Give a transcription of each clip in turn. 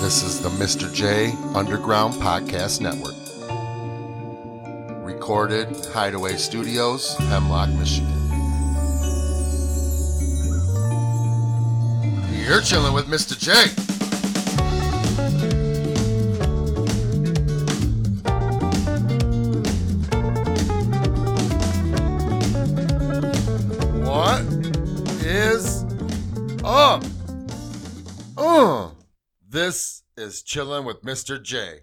This is the Mr. J Underground Podcast Network. Recorded, Hideaway Studios, Hemlock, Michigan. You're chilling with Mr. J. What is up? This is Chillin' with Mr. J.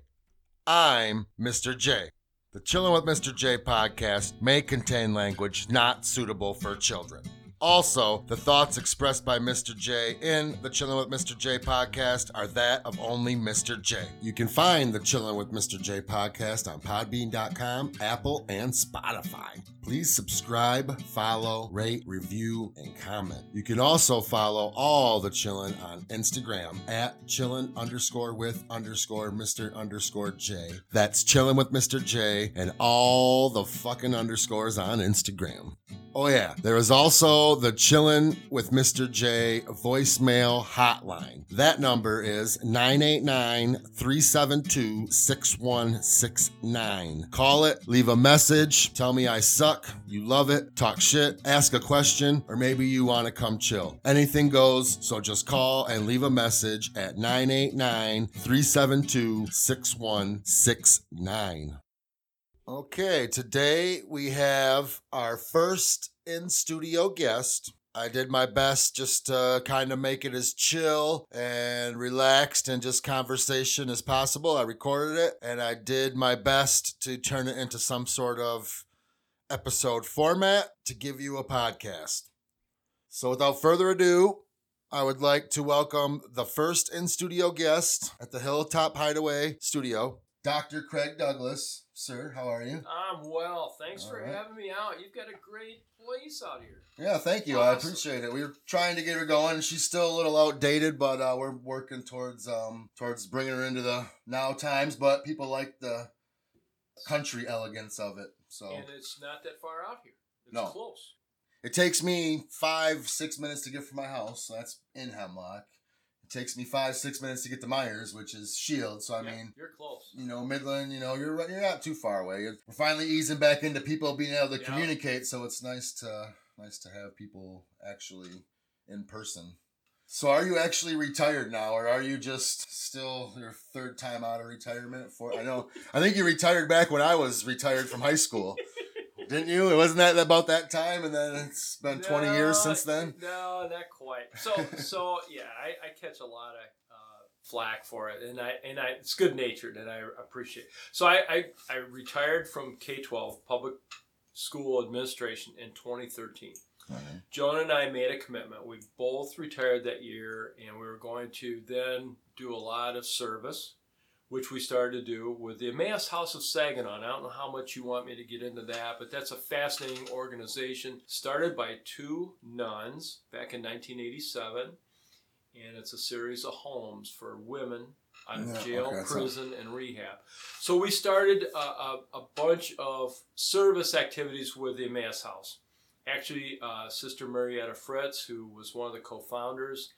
I'm Mr. J. The Chillin' with Mr. J podcast may contain language not suitable for children. Also, the thoughts expressed by Mr. J in the Chillin' with Mr. J podcast are that of only Mr. J. You can find the Chillin' with Mr. J podcast on Podbean.com, Apple, and Spotify. Please subscribe, follow, rate, review, and comment. You can also follow all the Chillin' on Instagram at @Chillin_with_Mr_J. That's Chillin' with Mr. J and all the fucking underscores on Instagram. Oh yeah, there is also the Chillin' with Mr. J voicemail hotline. That number is 989-372-6169. Call it, leave a message, tell me I suck, you love it, talk shit, ask a question, or maybe you want to come chill. Anything goes, so just call and leave a message at 989-372-6169. Okay, today we have our first in-studio guest. I did my best just to kind of make it as chill and relaxed and just conversation as possible. I recorded it, and I did my best to turn it into some sort of episode format to give you a podcast. So without further ado, I would like to welcome the first in-studio guest at the Hilltop Hideaway Studio, Dr. Craig Douglas. Sir, how are you? I'm well. Thanks for having me out. You've got a great place out here. Yeah, thank you. Awesome. I appreciate it. We were trying to get her going. She's still a little outdated, but we're working towards bringing her into the now times. But people like the country elegance of it. So, and it's not that far out here. It's close. It takes me 5-6 minutes to get from my house. So that's in Hemlock. It takes me 5-6 minutes to get to Myers, which is Shield. So, I mean, you're close. You know, Midland, you know, you're not too far away. We're finally easing back into people being able to communicate. So it's nice to have people actually in person. So are you actually retired now, or are you just still your third time out of retirement? I think you retired back when I was retired from high school. Didn't you? It wasn't that about that time, and then it's been 20 years since then? No, not quite. So yeah, I catch a lot of flack for it, and I it's good-natured, and I appreciate it. So I retired from K-12, public school administration, in 2013. Right. Joan and I made a commitment. We both retired that year, and we were going to then do a lot of service, which we started to do with the Emmaus House of Saginaw. And I don't know how much you want me to get into that, but that's a fascinating organization started by two nuns back in 1987. And it's a series of homes for women out of jail, prison, and rehab. So we started a bunch of service activities with the Emmaus House. Actually, Sister Marietta Fritz, who was one of the co-founders,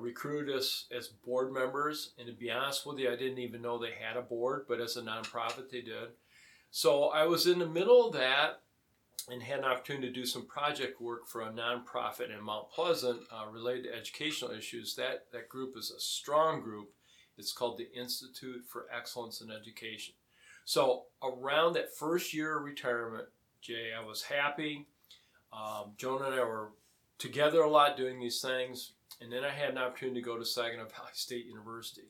recruited us as board members, and to be honest with you, I didn't even know they had a board, but as a nonprofit they did. So I was in the middle of that and had an opportunity to do some project work for a nonprofit in Mount Pleasant related to educational issues. That group is a strong group. It's called the Institute for Excellence in Education. So around that first year of retirement, Jay, I was happy. Joan and I were together a lot doing these things. And then I had an opportunity to go to Saginaw Valley State University.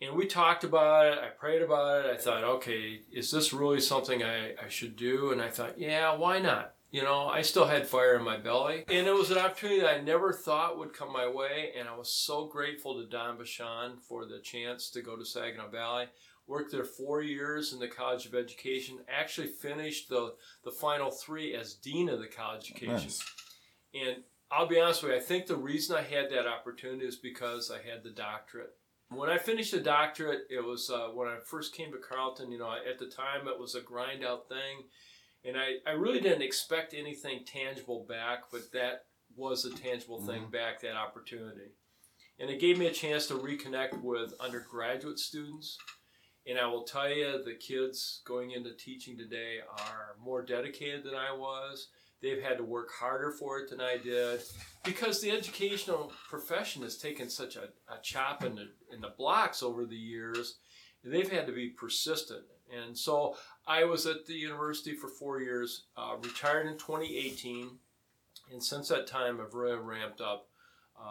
And we talked about it. I prayed about it. I thought, okay, is this really something I should do? And I thought, yeah, why not? You know, I still had fire in my belly. And it was an opportunity that I never thought would come my way. And I was so grateful to Don Bashan for the chance to go to Saginaw Valley. Worked there 4 years in the College of Education. Actually finished the final three as Dean of the College of Education. Nice. And I'll be honest with you, I think the reason I had that opportunity is because I had the doctorate. When I finished the doctorate, it was when I first came to Carleton, you know, at the time it was a grind out thing. And I really didn't expect anything tangible back, but that was a tangible thing back, that opportunity. And it gave me a chance to reconnect with undergraduate students. And I will tell you, the kids going into teaching today are more dedicated than I was. They've had to work harder for it than I did because the educational profession has taken such a chop in the blocks over the years. And they've had to be persistent. And so I was at the university for 4 years, retired in 2018. And since that time, I've really ramped up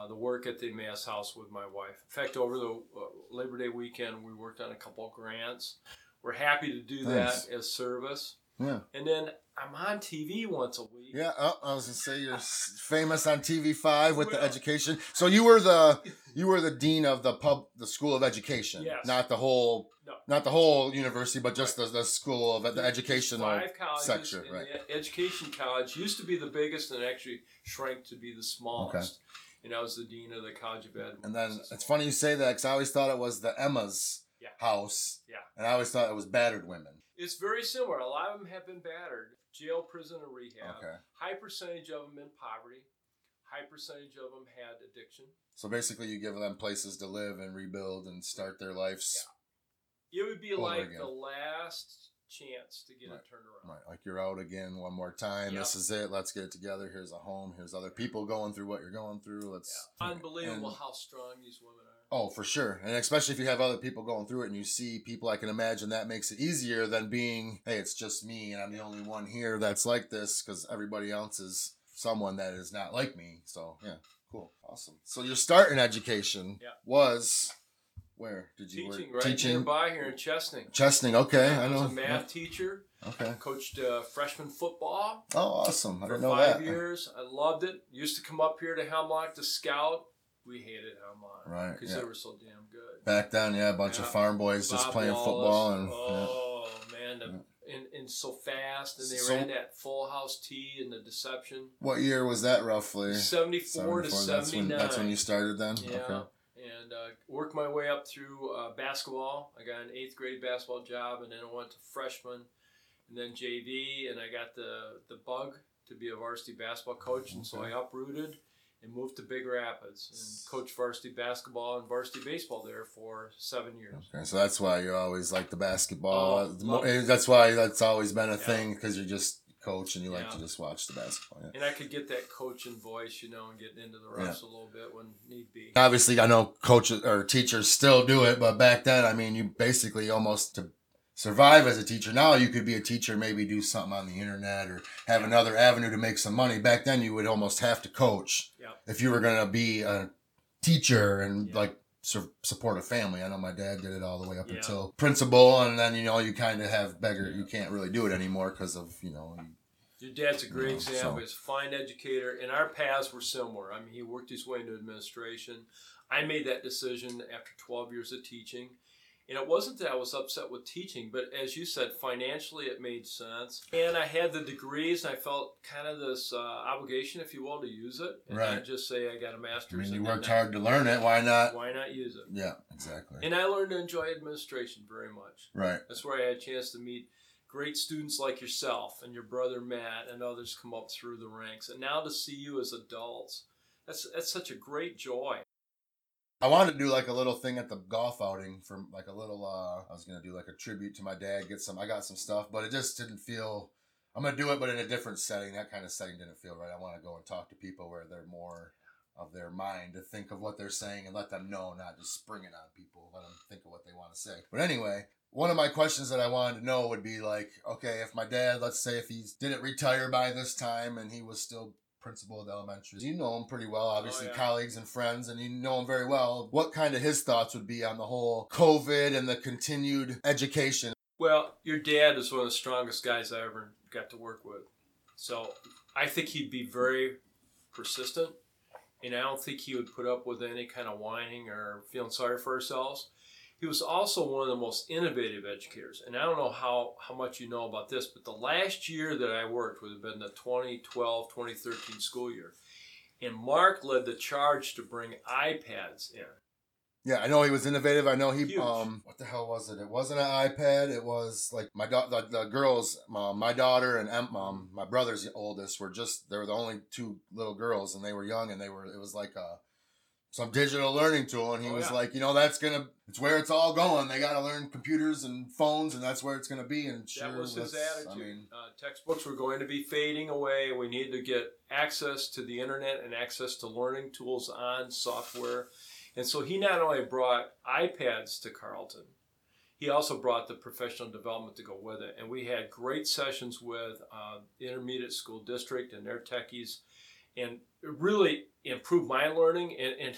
the work at the Emmaus House with my wife. In fact, over the Labor Day weekend, we worked on a couple of grants. We're happy to do that as service. Yeah. And then I'm on TV once a week. Yeah, I was going to say you're famous on TV 5 with the education. So you were the dean of the School of Education. Yes. Not the whole university, but just the School of the educational section, right? The Education College used to be the biggest and actually shrank to be the smallest. Okay. And I was the dean of the College of Ed. And then it's funny you say that because I always thought it was the Emma's house. Yeah. And I always thought it was battered women. It's very similar. A lot of them have been battered. Jail, prison, or rehab. Okay. High percentage of them in poverty. High percentage of them had addiction. So basically you give them places to live and rebuild and start their lives. Yeah. It would be like again. The last chance to get it turned around. Right. Like you're out again one more time. Yep. This is it. Let's get it together. Here's a home. Here's other people going through what you're going through. Let's. Yeah. Unbelievable how strong these women are. Oh, for sure. And especially if you have other people going through it and you see people, I can imagine that makes it easier than being, hey, it's just me and I'm the only one here that's like this because everybody else is someone that is not like me. So, yeah, cool. Awesome. So your start in education was where? Did you teaching, work? Right? Teaching, nearby here in Chesney. Chesney, okay. I know. I was a math teacher. Okay. Coached freshman football. Oh, awesome. I didn't know that. For 5 years. I loved it. Used to come up here to Hemlock to scout. We hated Hemlock. Right. Because they were so damn good. Back then, a bunch of farm boys just playing football. And and so fast. And they ran that full house tee and the deception. What year was that roughly? 74 to 79. That's when you started then? Yeah. Okay. And worked my way up through basketball. I got an 8th grade basketball job, and then I went to freshman, and then JV, and I got the bug to be a varsity basketball coach, and so I uprooted and moved to Big Rapids and coached varsity basketball and varsity baseball there for 7 years. Okay, so that's why you always like the basketball. That's why that's always been a thing, because you're just coach and you like to just watch the basketball. Yeah. And I could get that coaching voice, and getting into the refs a little bit when need be. Obviously, I know coaches or teachers still do it, but back then, you basically almost to survive as a teacher. Now you could be a teacher, maybe do something on the internet or have another avenue to make some money. Back then, you would almost have to coach if you were going to be a teacher and support a family. I know my dad did it all the way up until principal, and then you kind of have beggar. You can't really do it anymore because of Your dad's a great example. He's a fine educator, and our paths were similar. He worked his way into administration. I made that decision after 12 years of teaching, and it wasn't that I was upset with teaching, but as you said, financially it made sense, and I had the degrees, and I felt kind of this obligation, if you will, to use it, and not just say I got a master's. You worked hard to learn it. Why not? Why not use it? Yeah, exactly. And I learned to enjoy administration very much. Right. That's where I had a chance to meet great students like yourself and your brother Matt and others come up through the ranks, and now to see you as adults, that's such a great joy. I wanted to do a little thing at the golf outing for I was going to do a tribute to my dad, I got some stuff, but it just didn't feel, I'm going to do it, but in a different setting. That kind of setting didn't feel right. I want to go and talk to people where they're more of their mind to think of what they're saying and let them know, not just spring it on people, let them think of what they want to say. But anyway, one of my questions that I wanted to know would be okay, if my dad, let's say if he didn't retire by this time and he was still principal of the elementary. You know him pretty well, obviously, colleagues and friends, and you know him very well. What kind of his thoughts would be on the whole COVID and the continued education? Well, your dad is one of the strongest guys I ever got to work with. So I think he'd be very persistent, and I don't think he would put up with any kind of whining or feeling sorry for ourselves. He was also one of the most innovative educators. And I don't know how much you know about this, but the last year that I worked would have been the 2012-2013 school year. And Mark led the charge to bring iPads in. Yeah, I know he was innovative. I know he, what the hell was it? It wasn't an iPad. It was my the girls, my daughter and my brother's oldest, they were the only two little girls, and they were young, and it was some digital learning tool, and he was like, you know, that's gonna, it's where it's all going. They got to learn computers and phones, and that's where it's gonna be. And sure, that was his attitude. I mean, textbooks were going to be fading away. We need to get access to the internet and access to learning tools on software. And so he not only brought iPads to Carleton, he also brought the professional development to go with it. And we had great sessions with the intermediate school district and their techies, and it really improved my learning and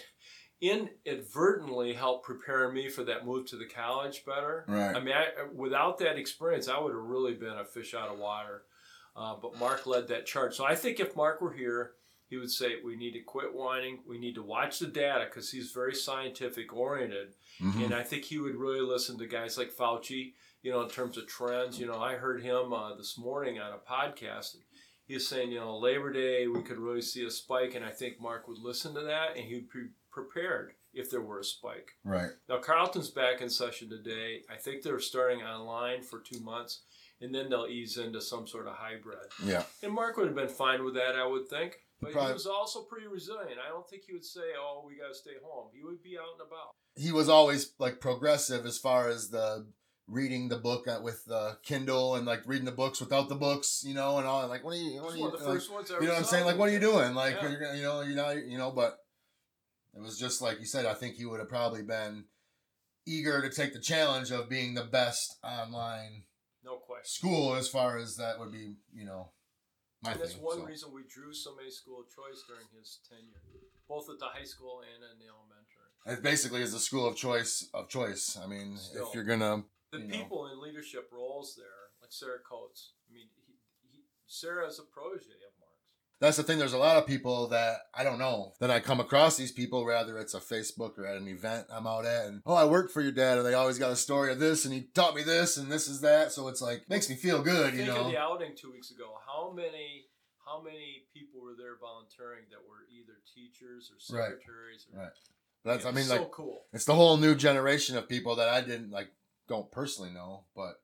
inadvertently helped prepare me for that move to the college better. Right. I mean, without that experience, I would have really been a fish out of water. But Mark led that charge. So I think if Mark were here, he would say, we need to quit whining. We need to watch the data, because he's very scientific oriented. Mm-hmm. And I think he would really listen to guys like Fauci, you know, in terms of trends. You know, I heard him this morning on a podcast. He's saying, you know, Labor Day, we could really see a spike. And I think Mark would listen to that, and he'd be prepared if there were a spike. Right. Now, Carleton's back in session today. I think they're starting online for 2 months, and then they'll ease into some sort of hybrid. Yeah. And Mark would have been fine with that, I would think. But he was also pretty resilient. I don't think he would say, oh, we got to stay home. He would be out and about. He was always, like, progressive as far as the reading the book with the Kindle and, like, reading the books without the books, you know, and all. And, like, what are you the first ones ever, you know what I'm saying? Like, what are you doing? Like, you know, but it was just like you said, I think he would have probably been eager to take the challenge of being the best online school as far as that would be, you know. And that's one reason we drew so many school of choice during his tenure, both at the high school and in the elementary. It basically is a school of choice of choice. I mean, still, if you're going to... The people in leadership roles there, like Sarah Coates, I mean, Sarah is a protege of Mark's. That's the thing. There's a lot of people that I don't know, that I come across these people, whether it's a Facebook or at an event I'm out at, and, oh, I worked for your dad, and they always got a story of this, and he taught me this, and this is that, so it's like, makes me feel good, you know. I think in the outing 2 weeks ago, how many people were there volunteering that were either teachers or secretaries? Right. That's, yeah, I mean, like, so cool. It's the whole new generation of people that I didn't, like, don't personally know, but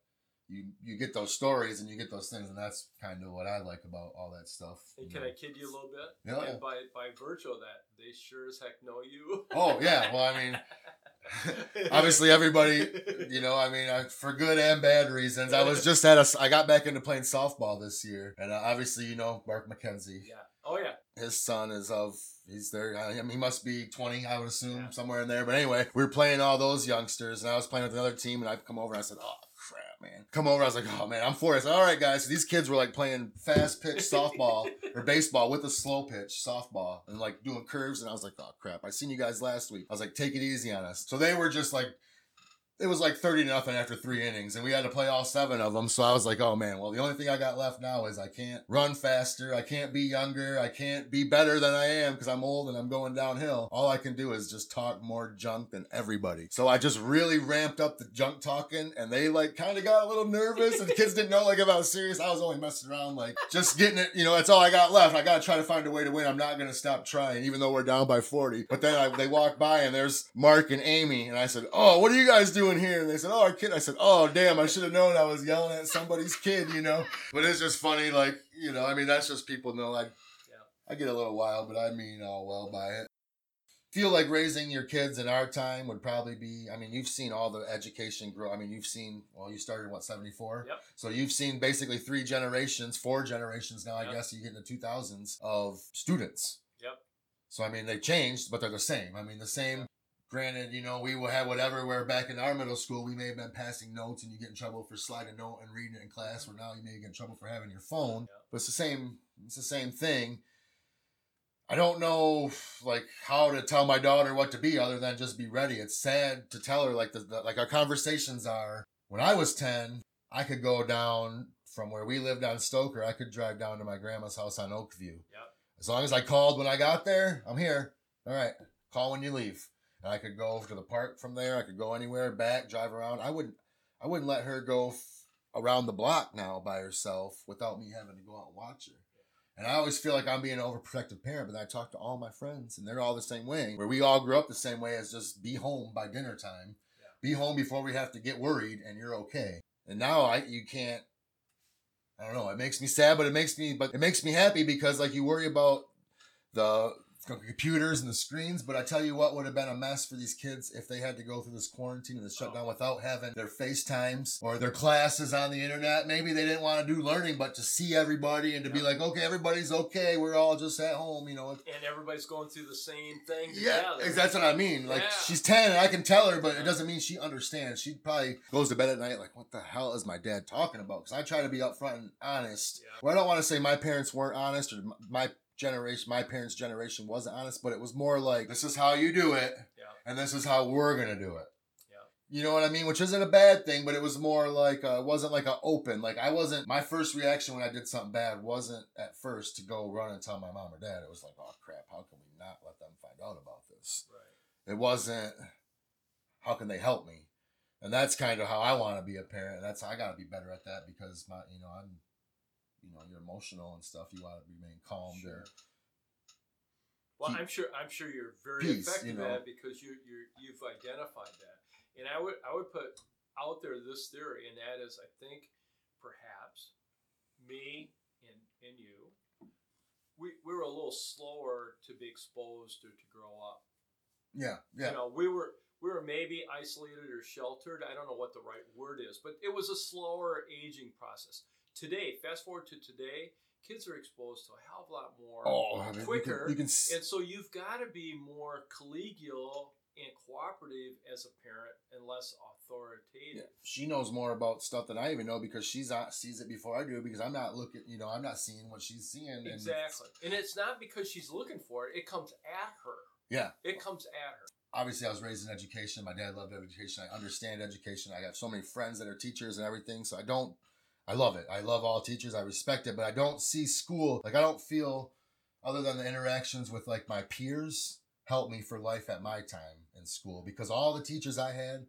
you get those stories and you get those things, and that's kind of what I like about all that stuff. And can I kid you a little bit? Yeah. And by virtue of that, they sure as heck know you. Oh, yeah. Well, I mean, obviously everybody, you know, I mean, for good and bad reasons. I was just I got back into playing softball this year, and obviously, you know, Mark McKenzie. Yeah. Oh, yeah. His son he's there. I mean, he must be 20, I would assume, somewhere in there. But anyway, we were playing all those youngsters, and I was playing with another team, and I've come over and I said, oh, crap, man. Come over. I was like, oh, man, I'm for it. I said, all right, guys. So these kids were, like, playing fast pitch softball or baseball with a slow pitch softball and, like, doing curves. And I was like, oh, crap. I seen you guys last week. I was like, take it easy on us. So they were just, like, it was like 30-0 after 3 innings, and we had to play all 7 of them. So I was like, oh, man, well, the only thing I got left now is I can't run faster. I can't be younger. I can't be better than I am because I'm old and I'm going downhill. All I can do is just talk more junk than everybody. So I just really ramped up the junk talking, and they, like, kind of got a little nervous, and the kids didn't know, like, if I was serious. I was only messing around, like, just getting it. You know, that's all I got left. I got to try to find a way to win. I'm not going to stop trying, even though we're down by 40. But then they walked by, and there's Mark and Amy, and I said, oh, what are you guys doing here? And they said, oh, our kid. I said, oh, damn, I should have known I was yelling at somebody's kid, you know. But it's just funny, like, you know, I mean, that's just people know. I get a little wild, but I mean all well by it. Feel like raising your kids in our time would probably be, I mean, you've seen all the education grow. I mean, you've seen, well, you started, what, 74? Yep. So you've seen basically 4 generations now, I guess, you get in the 2000s of students. Yep. So, I mean, they changed, but they're the same. I mean, the same. Yep. Granted, you know, we will have whatever, where back in our middle school, we may have been passing notes and you get in trouble for sliding a note and reading it in class, where now you may get in trouble for having your phone. Yeah. But it's the same thing. I don't know, like, how to tell my daughter what to be other than just be ready. It's sad to tell her, like, like our conversations are. When I was 10, I could go down from where we lived on Stoker. I could drive down to my grandma's house on Oak View. Yeah. As long as I called when I got there, I'm here. All right, call when you leave. I could go to the park from there. I could go anywhere, back, drive around. I wouldn't let her go around the block now by herself without me having to go out and watch her. And I always feel like I'm being an overprotective parent, but then I talk to all my friends, and they're all the same way, where we all grew up the same way as just be home by dinner time. Yeah. Be home before we have to get worried, and you're okay. And now you can't, I don't know, it makes me sad, but it makes me happy because, like, you worry about the computers and the screens, but I tell you what would have been a mess for these kids if they had to go through this quarantine and this shutdown without having their FaceTimes or their classes on the internet. Maybe they didn't want to do learning, but to see everybody and to be like, okay, everybody's okay, we're all just at home, you know. And everybody's going through the same thing together. That's what I mean. Like, she's 10 and I can tell her, but it doesn't mean she understands. She probably goes to bed at night like, what the hell is my dad talking about? Because I try to be upfront and honest. Yeah. Well, I don't want to say my parents weren't honest, or my parents' generation wasn't honest, but it was more like, this is how you do it, and this is how we're going to do it. You know what I mean? Which isn't a bad thing, but it was more like, it wasn't like an open, like my first reaction when I did something bad wasn't at first to go run and tell my mom or dad. It was like, oh crap, how can we not let them find out about this? Right. It wasn't, how can they help me? And that's kind of how I want to be a parent. That's how I got to be better at that, because you're emotional and stuff. You want to remain calm there. Well, I'm sure you're very effective at it because you've identified that. And I would put out there this theory, and that is, I think perhaps me and you, we were a little slower to be exposed to grow up. Yeah. You know, we were maybe isolated or sheltered. I don't know what the right word is, but it was a slower aging process. Today, fast forward to today, kids are exposed to a hell of a lot more quicker. You can... And so you've got to be more collegial and cooperative as a parent and less authoritative. Yeah. She knows more about stuff than I even know because she sees it before I do, because I'm not looking, I'm not seeing what she's seeing. Exactly. And it's not because she's looking for it. It comes at her. Yeah. It comes at her. Obviously, I was raised in education. My dad loved education. I understand education. I have so many friends that are teachers and everything, so I love it. I love all teachers. I respect it, but I don't see school. Like, I don't feel, other than the interactions with like my peers, helped me for life at my time in school, because all the teachers I had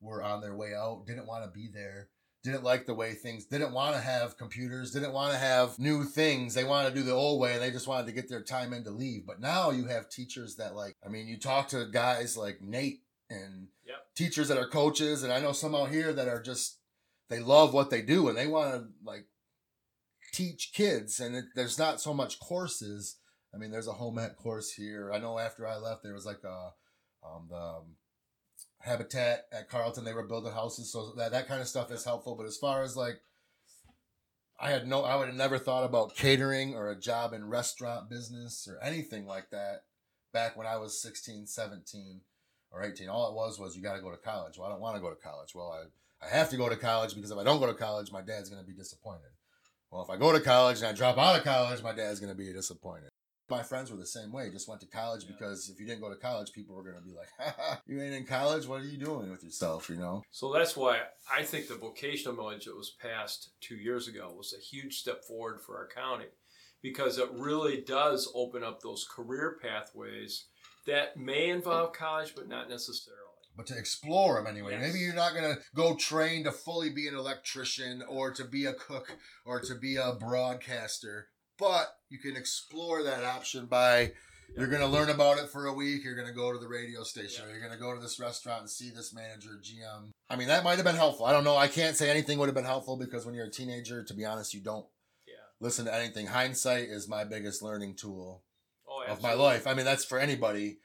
were on their way out, didn't want to be there, didn't like the way things, didn't want to have computers, didn't want to have new things. They wanted to do the old way, and they just wanted to get their time in to leave. But now you have teachers that you talk to guys like Nate and teachers that are coaches, and I know some out here that are just, they love what they do and they want to teach kids, and there's not so much courses. I mean, there's a home ec course here. I know after I left, there was the Habitat at Carleton. They were building houses, so that kind of stuff is helpful. But as far as I would have never thought about catering or a job in restaurant business or anything like that back when I was 16, 17, or 18. All it was you got to go to college. Well, I don't want to go to college. Well, I have to go to college, because if I don't go to college, my dad's going to be disappointed. Well, if I go to college and I drop out of college, my dad's going to be disappointed. My friends were the same way, just went to college because if you didn't go to college, people were going to be like, haha, you ain't in college? What are you doing with yourself, So that's why I think the vocational millage that was passed 2 years ago was a huge step forward for our county, because it really does open up those career pathways that may involve college, but not necessarily. But to explore them anyway. Yes. Maybe you're not going to go train to fully be an electrician or to be a cook or to be a broadcaster. But you can explore that option by, you're going to learn about it for a week, you're going to go to the radio station, or you're going to go to this restaurant and see this manager, GM. I mean, that might have been helpful. I don't know. I can't say anything would have been helpful, because when you're a teenager, to be honest, you don't listen to anything. Hindsight is my biggest learning tool of my life. I mean, that's for anybody.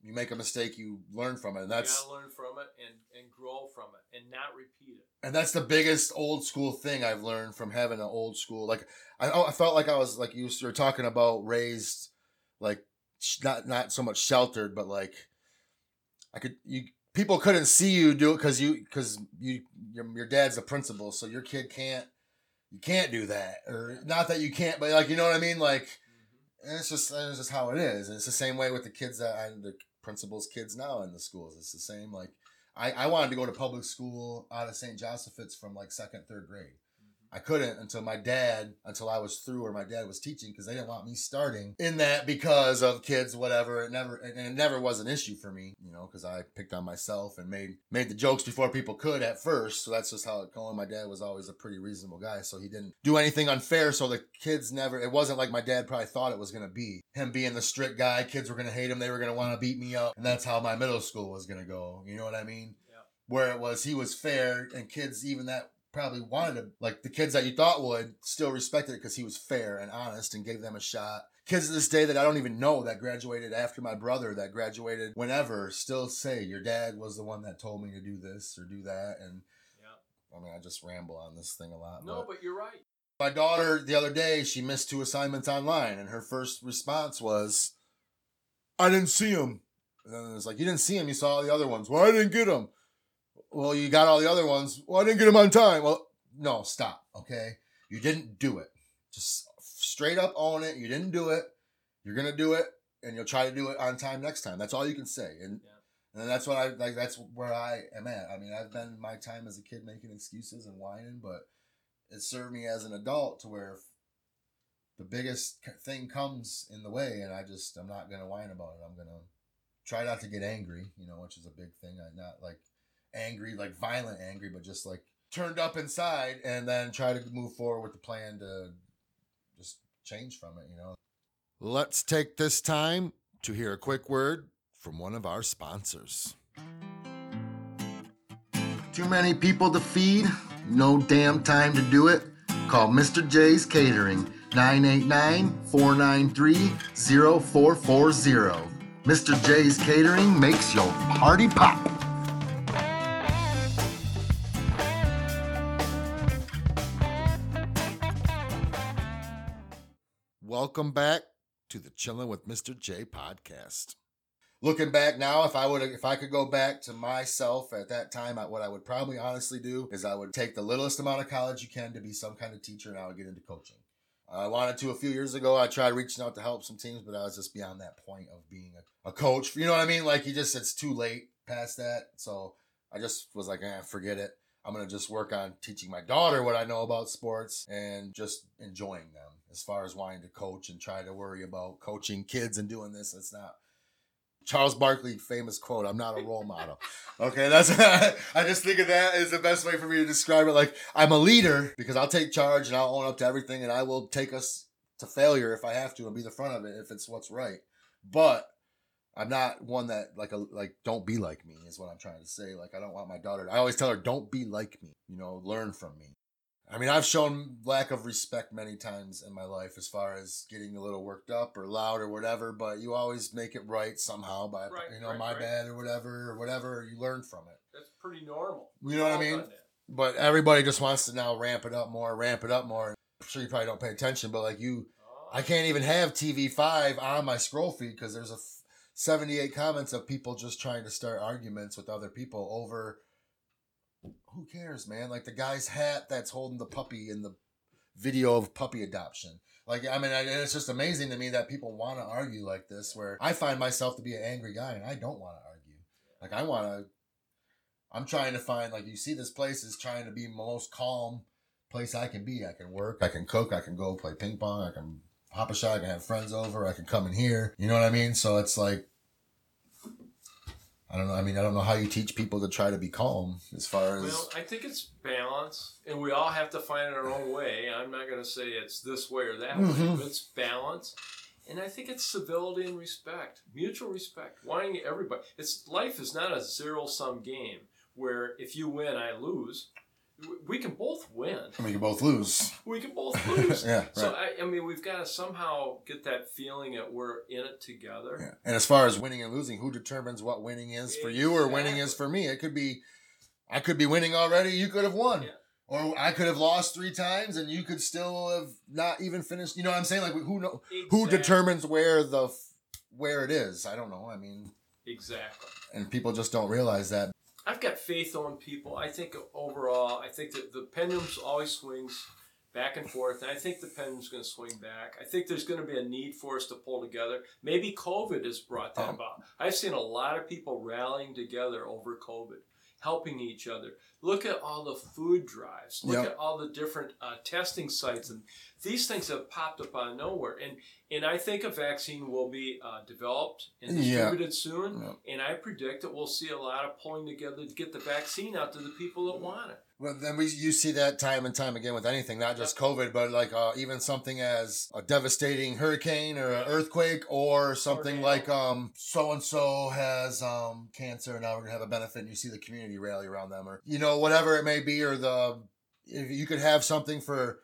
You make a mistake, you learn from it. You gotta learn from it and grow from it and not repeat it. And that's the biggest old school thing I've learned from having an old school. I felt like I was, you were talking about, raised, not so much sheltered, but people couldn't see you do it because your dad's the principal, so your kid can't do that, or not that you can't, but you know what I mean, and it's just how it is, and it's the same way with the kids the principal's kids now in the schools. It's the same. I wanted to go to public school out of St. Joseph's from second, third grade. Mm-hmm. I couldn't until I was through, or my dad was teaching, because they didn't want me starting in that because of kids, whatever. It never was an issue for me, because I picked on myself and made the jokes before people could at first. So that's just how it going. My dad was always a pretty reasonable guy, so he didn't do anything unfair. So the kids it wasn't like my dad probably thought it was going to be. Him being the strict guy, kids were going to hate him. They were going to want to beat me up. And that's how my middle school was going to go. You know what I mean? Yeah. Where it was, he was fair, and kids even that probably wanted to, the kids that you thought would, still respected it because he was fair and honest and gave them a shot. kids to this day that I don't even know that graduated after my brother, that graduated whenever, still say, your dad was the one that told me to do this or do that. And yeah. I mean, I just ramble on this thing a lot. No, but you're right. My daughter, the other day, she missed 2 assignments online, and her first response was, I didn't see them. And then it's like, you didn't see them, you saw all the other ones. Well, I didn't get them. Well, you got all the other ones. Well, I didn't get them on time. Well, no, stop, okay? You didn't do it. Just straight up own it. You didn't do it. You're going to do it, and you'll try to do it on time next time. That's all you can say. And, yeah. And that's what I like. That's where I am at. I mean, I've been my time as a kid making excuses and whining, but it served me as an adult to where the biggest thing comes in the way, and I'm not going to whine about it. I'm going to try not to get angry, which is a big thing. I'm not like angry, like violent angry, but just like turned up inside, and then try to move forward with the plan to just change from it, Let's take this time to hear a quick word from one of our sponsors. Too many people to feed? No damn time to do it. Call Mr. J's Catering, 989-493-0440. Mr. J's Catering makes your party pop. Welcome back to the Chillin' with Mr. J podcast. Looking back now, if I could go back to myself at that time, what I would probably honestly do is I would take the littlest amount of college you can to be some kind of teacher, and I would get into coaching. I wanted to a few years ago. I tried reaching out to help some teams, but I was just beyond that point of being a coach. You know what I mean? Like, it's too late past that. So I just was like, forget it. I'm going to just work on teaching my daughter what I know about sports and just enjoying them as far as wanting to coach and try to worry about coaching kids and doing this. It's not... Charles Barkley, famous quote, I'm not a role model. Okay, that's I just think of that as the best way for me to describe it. Like, I'm a leader because I'll take charge and I'll own up to everything, and I will take us to failure if I have to and be the front of it if it's what's right. But I'm not one that don't be like me is what I'm trying to say. Like, I don't want my daughter. I always tell her, don't be like me, learn from me. I mean, I've shown lack of respect many times in my life as far as getting a little worked up or loud or whatever, but you always make it right somehow by, bad or whatever, you learn from it. That's pretty normal. You know what I mean? But everybody just wants to now ramp it up more. I'm sure you probably don't pay attention, but I can't even have TV 5 on my scroll feed because there's 78 comments of people just trying to start arguments with other people over... Who cares, man? Like the guy's hat that's holding the puppy in the video of puppy adoption. Like, I mean, it's just amazing to me that people want to argue like this, where I find myself to be an angry guy and I don't want to argue. Like, I'm trying to find, you see this place is trying to be the most calm place I can be. I can work, I can cook, I can go play ping pong, I can hop a shot, I can have friends over, I can come in here. You know what I mean? So it's like, I don't know. I mean, I don't know how you teach people to try to be calm as far as... Well, I think it's balance, and we all have to find our own way. I'm not going to say it's this way or that way, but it's balance. And I think it's civility and respect, mutual respect, wanting everybody. Life is not a zero-sum game where if you win, I lose. We can both win. And we can both lose. Yeah. Right. So, I mean, we've got to somehow get that feeling that we're in it together. Yeah. And as far as winning and losing, who determines what winning is for you or winning is for me? It could be, I could be winning already. You could have won. Yeah. Or I could have lost 3 times and you could still have not even finished. You know what I'm saying? Like, who determines where it is? I don't know. I mean. Exactly. And people just don't realize that. I've got faith on people. I think overall, that the pendulum always swings back and forth, and I think the pendulum's going to swing back. I think there's going to be a need for us to pull together. Maybe COVID has brought that about. I've seen a lot of people rallying together over COVID, helping each other. Look at all the food drives. Look at all the different testing sites. And these things have popped up out of nowhere. And I think a vaccine will be developed and distributed soon. Yeah. And I predict that we'll see a lot of pulling together to get the vaccine out to the people that want it. Well, then you see that time and time again with anything, not just COVID, but even something as a devastating hurricane or an earthquake or something like so-and-so has cancer and now we're going to have a benefit, and you see the community rally around them, or whatever it may be, or if you could have something for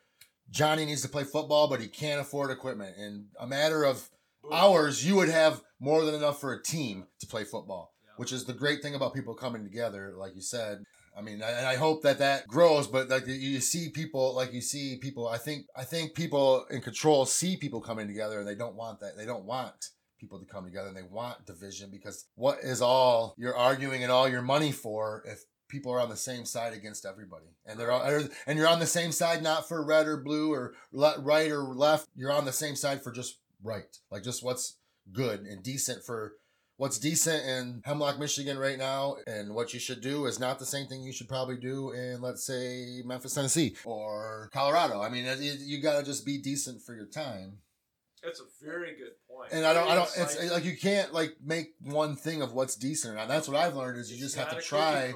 Johnny needs to play football, but he can't afford equipment. In a matter of hours, you would have more than enough for a team to play football, which is the great thing about people coming together, like you said. I mean, and I hope that that grows, but like you see people, I think people in control see people coming together and they don't want that. They don't want people to come together and they want division, because what is all you're arguing and all your money for if people are on the same side against everybody? And they're all, and you're on the same side, not for red or blue or right or left. You're on the same side for just right. Like just what's good and decent for what's decent in Hemlock, Michigan right now, and what you should do is not the same thing you should probably do in, let's say, Memphis, Tennessee or Colorado. I mean, you got to just be decent for your time. That's a very good point. And it's like you can't like make one thing of what's decent. And that's what I've learned is you just have to try.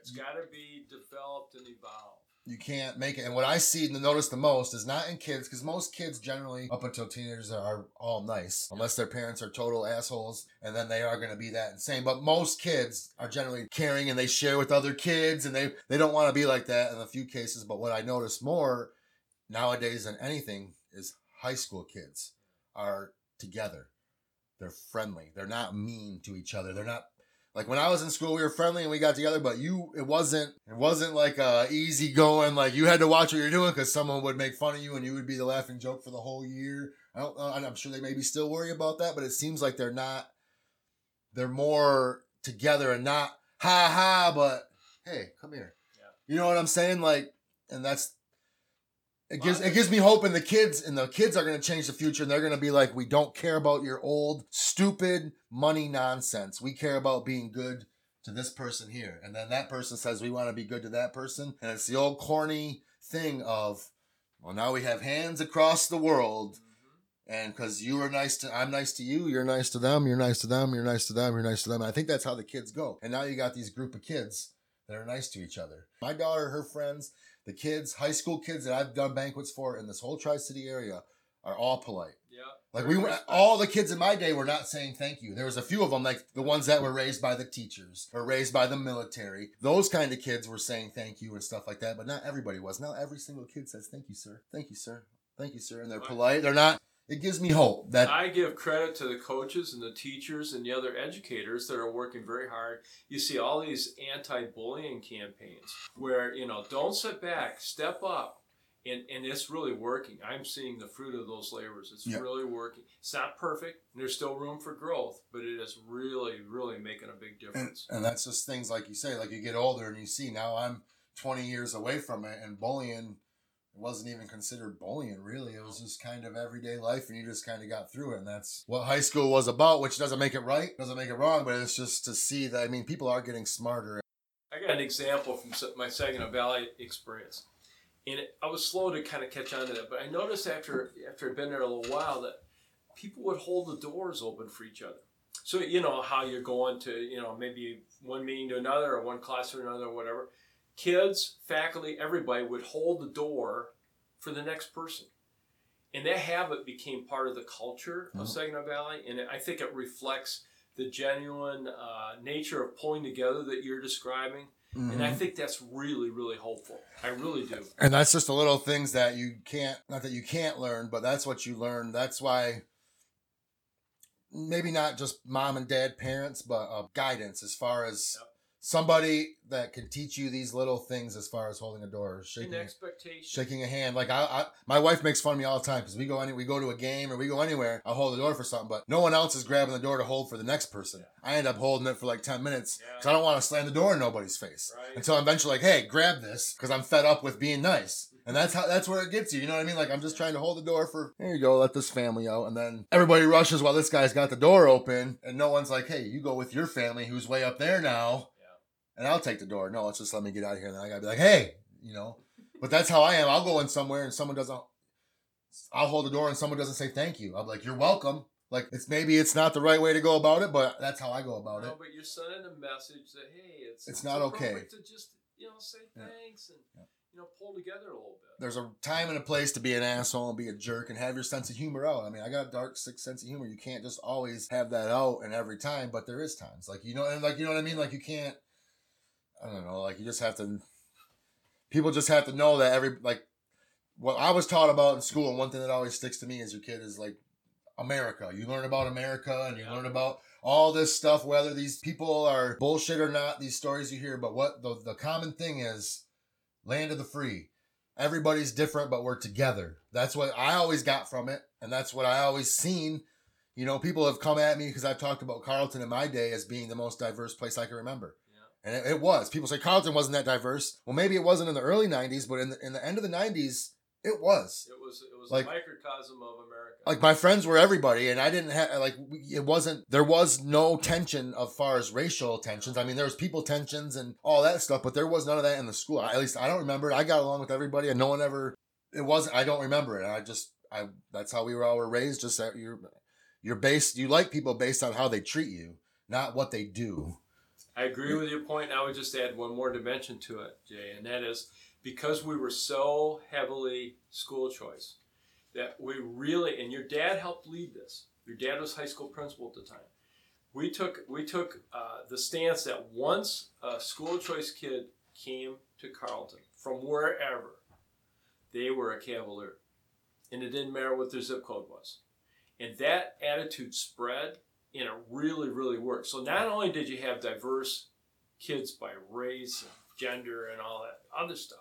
It's got to be developed and evolved. You can't make it. And what I see and notice the most is not in kids, because most kids generally, up until teenagers, are all nice, unless their parents are total assholes, and then they are going to be that insane. But most kids are generally caring, and they share with other kids, and they don't want to be like that in a few cases. But what I notice more nowadays than anything is high school kids are together. They're friendly. They're not mean to each other. They're not... Like when I was in school, we were friendly and we got together, but it wasn't like easy going. Like you had to watch what you're doing because someone would make fun of you and you would be the laughing joke for the whole year. I'm sure they maybe still worry about that, but it seems like they're more together and not ha ha, but hey, come here. Yeah. You know what I'm saying? Like, and that's, it gives me hope in the kids, and the kids are going to change the future, and they're going to be like, we don't care about your old, stupid money nonsense. We care about being good to this person here. And then that person says, we want to be good to that person. And it's the old corny thing of, well, now we have hands across the world. And because you are nice to, I'm nice to you, you're nice to them, you're nice to them, you're nice to them, you're nice to them. And I think that's how the kids go. And now you got these group of kids that are nice to each other. My daughter, her friends... The kids, high school kids that I've done banquets for in this whole Tri-City area are all polite. Yeah. Like all the kids in my day were not saying thank you. There was a few of them, like the ones that were raised by the teachers or raised by the military. Those kind of kids were saying thank you and stuff like that, but not everybody was. Now every single kid says thank you, sir. Thank you, sir. Thank you, sir. And they're polite. They're not. It gives me hope that I give credit to the coaches and the teachers and the other educators that are working very hard. You see all these anti-bullying campaigns where, you know, don't sit back, step up. And it's really working. I'm seeing the fruit of those labors. It's really working. It's not perfect. There's still room for growth, but it is really, really making a big difference. And that's just things like you say, like you get older and you see now I'm 20 years away from it, and bullying it wasn't even considered bullying, really. It was just kind of everyday life, and you just kind of got through it. And that's what high school was about, which doesn't make it right, doesn't make it wrong, but it's just to see that, I mean, people are getting smarter. I got an example from my Saginaw Valley experience. And I was slow to kind of catch on to that, but I noticed after I'd been there a little while that people would hold the doors open for each other. So, you know, how you're going to, you know, maybe one meeting to another or one class to another or whatever. Kids, faculty, everybody would hold the door for the next person. And that habit became part of the culture of Saginaw Valley. And I think it reflects the genuine nature of pulling together that you're describing. Mm-hmm. And I think that's really, really hopeful. I really do. And that's just the little things that you can't, not that you can't learn, but that's what you learn. That's why maybe not just mom and dad, parents, but guidance as far as... Yep. Somebody that can teach you these little things as far as holding a door, shaking a hand. Like I my wife makes fun of me all the time because we go to a game or we go anywhere. I'll hold the door for something, but no one else is grabbing the door to hold for the next person. Yeah. I end up holding it for like 10 minutes because I don't want to slam the door in nobody's face until I'm eventually like, hey, grab this because I'm fed up with being nice. And that's where it gets you. You know what I mean? Like I'm just trying to hold the door for, here you go, let this family out. And then everybody rushes while this guy's got the door open and no one's like, hey, you go with your family who's way up there now. And I'll take the door. No, let's just let me get out of here. And then I got to be like, hey, you know. But that's how I am. I'll go in somewhere and I'll hold the door and someone doesn't say thank you. I'm like, you're welcome. Like, it's not the right way to go about it, but that's how I go about it. No, but you're sending a message that, hey, it's not okay to just, you know, say thanks and, you know, pull together a little bit. There's a time and a place to be an asshole and be a jerk and have your sense of humor out. I mean, I got a dark, sick sense of humor. You can't just always have that out and every time, but there is times. Like, you know, and like, you know what I mean? Like, you can't. I don't know, like, people just have to know that what I was taught about in school, and one thing that always sticks to me as your kid is like America. You learn about America and you learn about all this stuff, whether these people are bullshit or not, these stories you hear. But what the common thing is, land of the free. Everybody's different, but we're together. That's what I always got from it. And that's what I always seen. You know, people have come at me because I've talked about Carleton in my day as being the most diverse place I can remember. Yeah. And it was. People say Carleton wasn't that diverse. Well, maybe it wasn't in the early 90s, but in the end of the 90s, it was. It was like a microcosm of America. Like, my friends were everybody, and I didn't have, like, it wasn't, there was no tension as far as racial tensions. I mean, there was people tensions and all that stuff, but there was none of that in the school. At least I don't remember it. I got along with everybody, and no one ever, it wasn't, I don't remember it. And I that's how we were all raised, just that you're based, you like people based on how they treat you, not what they do. I agree with your point. I would just add one more dimension to it, Jay, and that is, because we were so heavily school choice that we really, and your dad helped lead this. Your dad was high school principal at the time. We took the stance that once a school choice kid came to Carleton from wherever, they were a Cavalier, and it didn't matter what their zip code was. And that attitude spread, and it really, really worked. So not only did you have diverse kids by race, gender, and all that other stuff,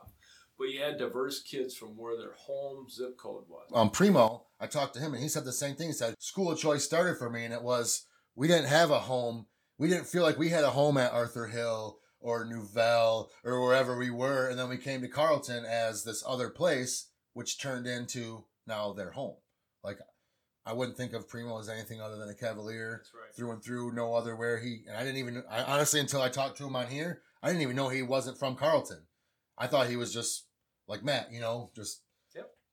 but you had diverse kids from where their home zip code was. Primo, I talked to him, and he said the same thing. He said, school choice started for me, and it was, we didn't have a home. We didn't feel like we had a home at Arthur Hill or Nouvelle or wherever we were, and then we came to Carleton as this other place, which turned into now their home. Like, I wouldn't think of Primo as anything other than a Cavalier. That's right. Through and through, no other where he, and I didn't even, I honestly, until I talked to him on here, I didn't even know he wasn't from Carleton. I thought he was just like Matt, you know, just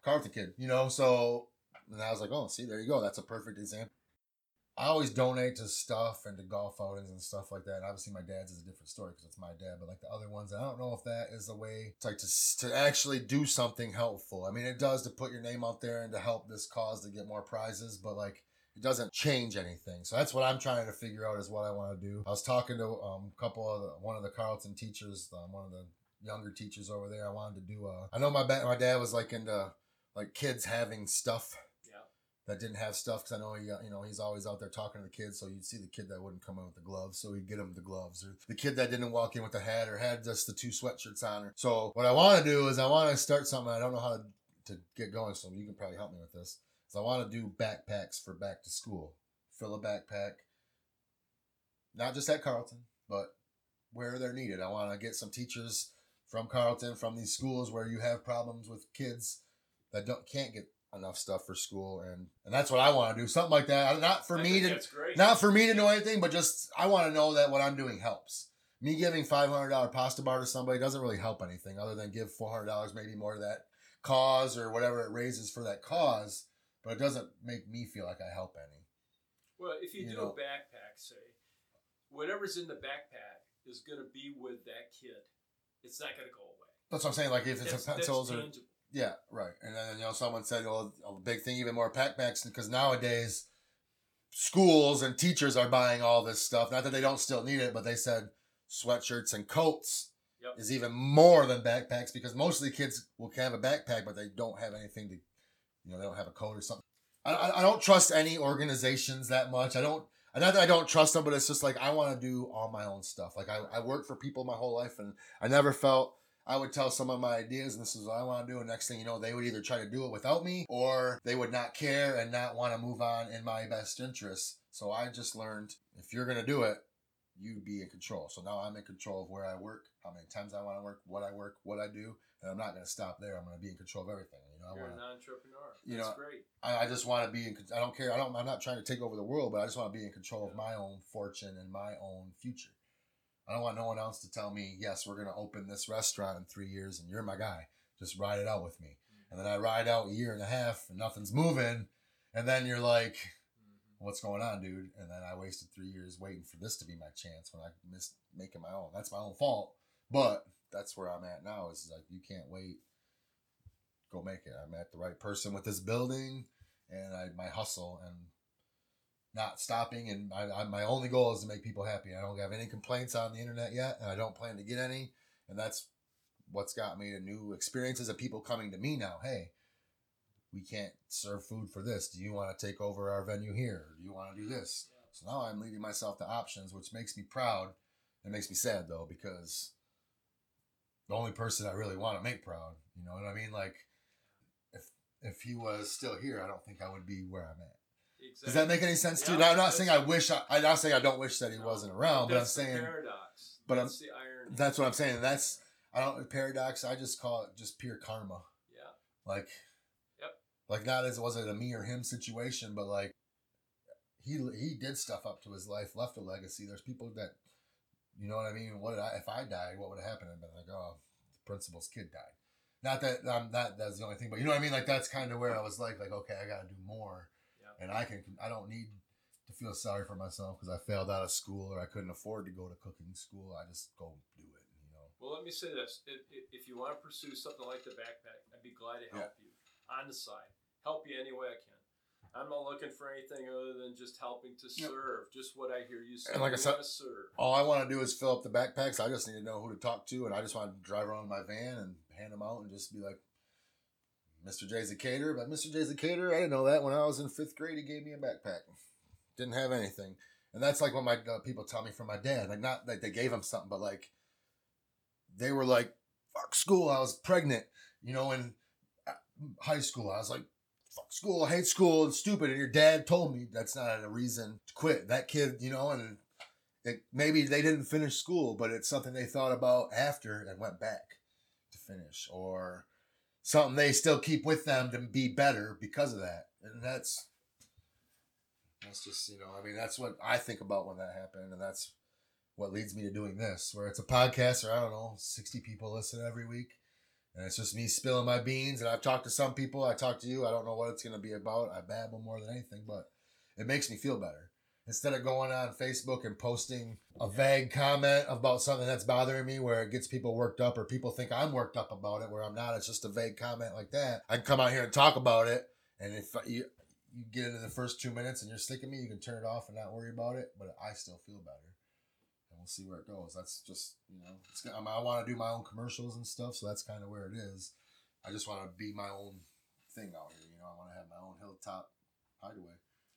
Carleton kid, you know. So, and I was like, oh, see, there you go. That's a perfect example. I always donate to stuff and to golf outings and stuff like that. And obviously my dad's is a different story because it's my dad. But like the other ones, I don't know if that is the way. It's like to actually do something helpful. I mean, it does to put your name out there and to help this cause to get more prizes. But like, it doesn't change anything. So that's what I'm trying to figure out is what I want to do. I was talking to one of the Carleton teachers, one of the younger teachers over there. I wanted to do I know my dad was like into like kids having stuff that didn't have stuff, because I know he's always out there talking to the kids. So you'd see the kid that wouldn't come in with the gloves, so he'd get him the gloves, or the kid that didn't walk in with the hat or had just the two sweatshirts on. So what I want to do is I want to start something. I don't know how to get going, so you can probably help me with this. So I want to do backpacks for back to school. Fill a backpack, not just at Carleton, but where they're needed. I want to get some teachers from Carleton, from these schools where you have problems with kids that can't get enough stuff for school, and that's what I want to do, something like that. Not for me to know anything, but just I want to know that what I'm doing helps. Me giving $500 pasta bar to somebody doesn't really help anything other than give $400 maybe more to that cause or whatever it raises for that cause, but it doesn't make me feel like I help any. Well, if you do a backpack, say whatever's in the backpack is going to be with that kid. It's not going to go away. That's what I'm saying. Like if it's pencils or tangible. Yeah, right. And then, someone said, well, a big thing, even more backpacks, because nowadays schools and teachers are buying all this stuff. Not that they don't still need it, but they said sweatshirts and coats is even more than backpacks, because most of the kids will have a backpack, but they don't have anything to, they don't have a coat or something. I don't trust any organizations that much. Not that I don't trust them, but it's just like I want to do all my own stuff. Like I worked for people my whole life, and I never felt I would tell some of my ideas, and this is what I want to do, and next thing you know, they would either try to do it without me, or they would not care and not want to move on in my best interest. So I just learned, if you're going to do it, you be in control. So now I'm in control of where I work, how many times I want to work, what I do, and I'm not going to stop there. I'm going to be in control of everything. You're an entrepreneur. That's great. I just want to be in control. I don't care. I'm not trying to take over the world, but I just want to be in control of my own fortune and my own future. I don't want no one else to tell me, yes, we're going to open this restaurant in 3 years and you're my guy. Just ride it out with me. Mm-hmm. And then I ride out a year and a half and nothing's moving. And then you're like, what's going on, dude? And then I wasted 3 years waiting for this to be my chance when I missed making my own. That's my own fault. But that's where I'm at now, is like, you can't wait. Go make it. I met the right person with this building and my hustle and not stopping, and my only goal is to make people happy. I don't have any complaints on the internet yet, and I don't plan to get any, and that's what's got me to new experiences of people coming to me now. Hey, we can't serve food for this. Do you want to take over our venue here? Do you want to do this? Yeah. So now I'm leaving myself to options, which makes me proud. It makes me sad, though, because the only person I really want to make proud, you know what I mean? Like, if he was still here, I don't think I would be where I'm at. Exactly. Does that make any sense to you? Now, I'm not saying I wish. I'm not saying I don't wish that he wasn't around, but I'm saying the paradox. But that's the irony. That's what I'm saying. That's paradox. I just call it just pure karma. Yeah. Like. Yep. Like not as it wasn't a me or him situation, but like he did stuff up to his life, left a legacy. There's people that, you know what I mean. If I died? What would have happened? I'd been like, oh, the principal's kid died. Not that I'm not. That's the only thing, but you know what I mean. Like that's kind of where I was like, okay, I got to do more. And I don't need to feel sorry for myself because I failed out of school or I couldn't afford to go to cooking school. I just go do it, you know. Well, let me say this. If you want to pursue something like the backpack, I'd be glad to help you on the side. Help you any way I can. I'm not looking for anything other than just helping to serve, just what I hear you say. And like I said, all I want to do is fill up the backpacks. I just need to know who to talk to, and I just want to drive around in my van and hand them out and just be like, Mr. J's a caterer, but Mr. J's a caterer, I didn't know that. When I was in 5th grade, he gave me a backpack. Didn't have anything. And that's like what my people tell me from my dad. Like, not like they gave him something, but like, they were like, fuck school, I was pregnant. You know, in high school, I was like, fuck school, I hate school, it's stupid. And your dad told me that's not a reason to quit. That kid, you know, and maybe they didn't finish school, but it's something they thought about after and went back to finish. Or something they still keep with them to be better because of that. And that's just, you know, I mean, that's what I think about when that happened. And that's what leads me to doing this, where it's a podcast or I don't know, 60 people listen every week. And it's just me spilling my beans. And I've talked to some people. I talked to you. I don't know what it's going to be about. I babble more than anything, but it makes me feel better. Instead of going on Facebook and posting a vague comment about something that's bothering me where it gets people worked up or people think I'm worked up about it where I'm not, it's just a vague comment like that. I can come out here and talk about it. And if you get into the first 2 minutes and you're sick of me, you can turn it off and not worry about it. But I still feel better. And we'll see where it goes. That's just, you know, I want to do my own commercials and stuff. So that's kind of where it is. I just want to be my own thing out here. You know, I want to have my own hilltop hideaway.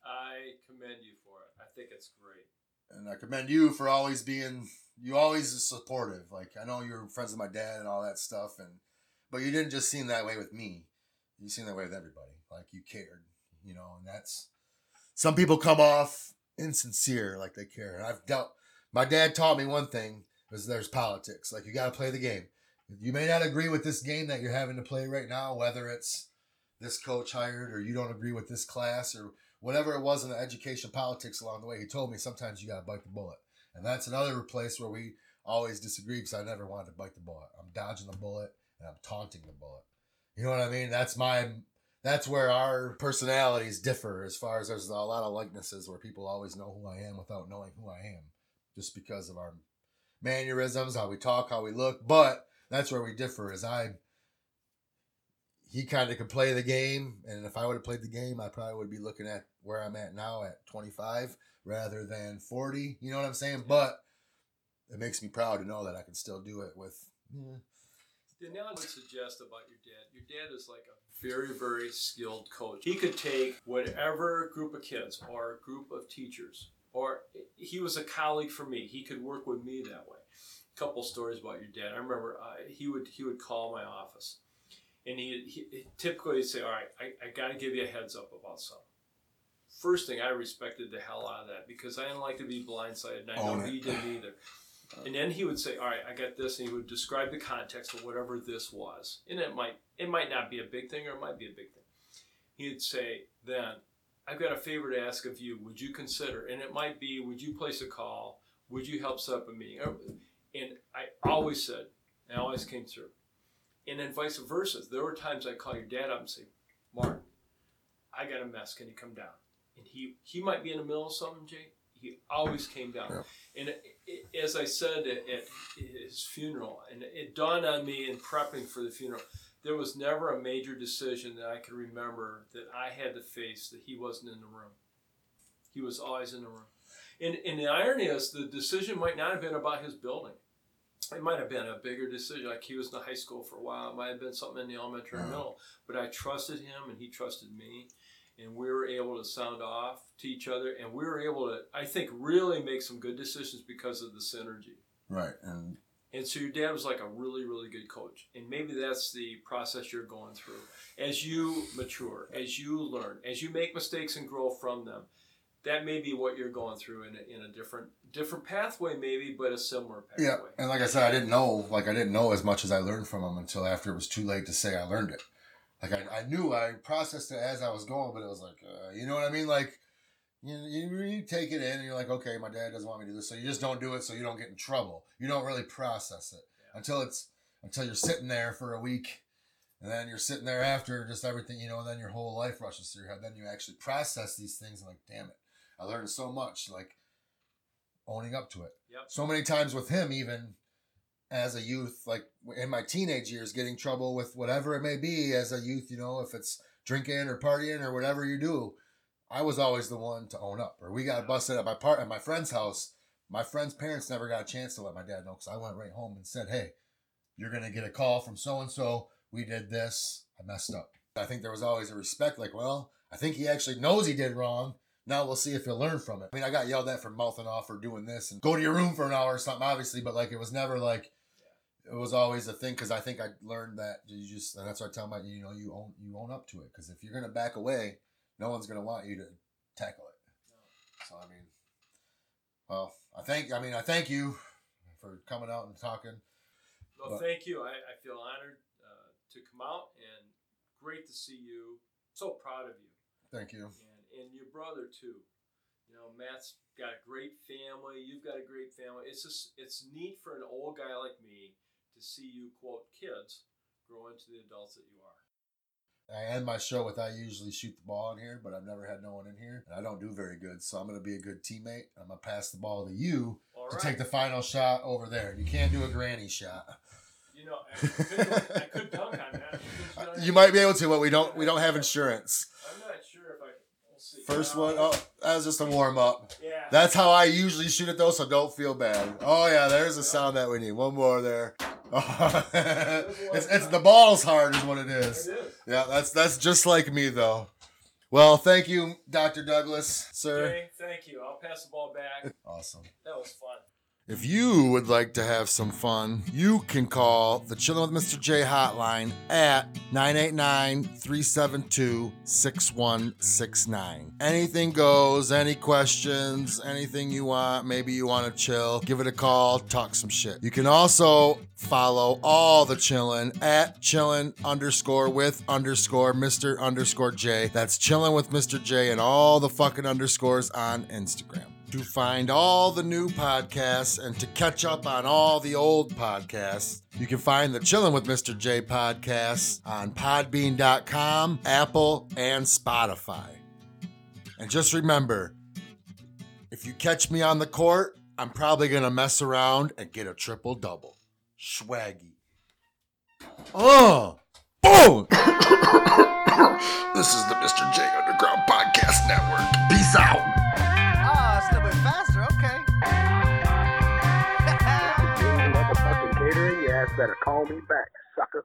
I commend you for it. I think it's great. And I commend you for always being, you always are supportive. Like, I know you're friends with my dad and all that stuff, but you didn't just seem that way with me. You seem that way with everybody. Like, you cared, you know, and that's, some people come off insincere, like they care. And my dad taught me one thing, was there's politics. Like, you got to play the game. You may not agree with this game that you're having to play right now, whether it's this coach hired or you don't agree with this class or whatever it was in the education politics along the way, he told me sometimes you got to bite the bullet. And that's another place where we always disagree because I never wanted to bite the bullet. I'm dodging the bullet and I'm taunting the bullet. You know what I mean? That's where our personalities differ as far as there's a lot of likenesses where people always know who I am without knowing who I am just because of our mannerisms, how we talk, how we look. But that's where we differ is he kind of could play the game, and if I would have played the game, I probably would be looking at where I'm at now at 25 rather than 40. You know what I'm saying? But it makes me proud to know that I can still do it with. Yeah. The analogy I would suggest about your dad. Your dad is like a very, very skilled coach. He could take whatever group of kids or a group of teachers, or he was a colleague for me. He could work with me that way. A couple stories about your dad. I remember he would call my office. And he typically say, all right, I got to give you a heads up about something. First thing, I respected the hell out of that because I didn't like to be blindsided, and I know he didn't either. And then he would say, all right, I got this, and he would describe the context of whatever this was. And it might not be a big thing or it might be a big thing. He'd say, then, I've got a favor to ask of you. Would you consider? And it might be, would you place a call? Would you help set up a meeting? And I always said, and I always came through. And then vice versa. There were times I'd call your dad up and say, Mark, I got a mess. Can you come down? And he might be in the middle of something, Jay. He always came down. Yeah. And as I said at his funeral, and it dawned on me in prepping for the funeral, there was never a major decision that I could remember that I had to face that he wasn't in the room. He was always in the room. And the irony is the decision might not have been about his building. It might have been a bigger decision. Like he was in the high school for a while. It might have been something in the elementary or middle. But I trusted him and he trusted me. And we were able to sound off to each other. And we were able to, I think, really make some good decisions because of the synergy. Right. And so your dad was like a really, really good coach. And maybe that's the process you're going through. As you mature, as you learn, as you make mistakes and grow from them, that may be what you're going through in a different pathway maybe, but a similar pathway. Yeah, and like I said, I didn't know as much as I learned from them until after it was too late to say I learned it. Like I knew I processed it as I was going, but it was like, you know what I mean? Like you take it in and you're like, okay, my dad doesn't want me to do this, so you just don't do it so you don't get in trouble. You don't really process it until you're sitting there for a week. And then you're sitting there after just everything, you know, and then your whole life rushes through your head. Then you actually process these things and like, damn it, I learned so much, like owning up to it. Yep. So many times with him, even as a youth, like in my teenage years, getting trouble with whatever it may be as a youth, you know, if it's drinking or partying or whatever you do, I was always the one to own up. Or we got busted at at my friend's house. My friend's parents never got a chance to let my dad know because I went right home and said, hey, you're going to get a call from so-and-so. We did this. I messed up. I think there was always a respect like, well, I think he actually knows he did wrong. Now we'll see if he'll learn from it. I mean, I got yelled at for mouthing off or doing this and go to your room for an hour or something, obviously. But like, it was never like, it was always a thing. Cause I think I learned that and that's what I tell my, you know, you own up to it. Cause if you're going to back away, no one's going to want you to tackle it. No. So, I mean, well, I thank you for coming out and talking. Well, thank you. I feel honored to come out, and great to see you. So proud of you. Thank you. And your brother too. You know, Matt's got a great family. You've got a great family. It's just, it's neat for an old guy like me to see you, quote, kids grow into the adults that you are. I end my show with, I usually shoot the ball in here, but I've never had no one in here. And I don't do very good, so I'm going to be a good teammate. I'm going to pass the ball to you to take the final shot over there. You can't do a granny shot. You know, I could dunk on that. You might be able to, but we don't have insurance. I'm not sure if I can see. First one, that was just a warm-up. Yeah. That's how I usually shoot it, though, so don't feel bad. Oh, yeah, there's a sound that we need. One more there. Oh. It's the ball's hard is what it is. It is. Yeah, that's just like me, though. Well, thank you, Dr. Douglas, sir. Okay, thank you. I'll pass the ball back. Awesome. That was fun. If you would like to have some fun, you can call the Chillin' with Mr. J hotline at 989-372-6169. Anything goes, any questions, anything you want, maybe you want to chill, give it a call, talk some shit. You can also follow all the Chillin' at Chillin_with_Mr. J. That's Chillin' with Mr. J and all the fucking underscores on Instagram. To find all the new podcasts and to catch up on all the old podcasts, you can find the Chillin' with Mr. J podcasts on Podbean.com, Apple, and Spotify. And just remember, if you catch me on the court, I'm probably going to mess around and get a triple-double. Swaggy. Boom! This is the Mr. J Underground Podcast Network. Peace out. Better call me back, sucker.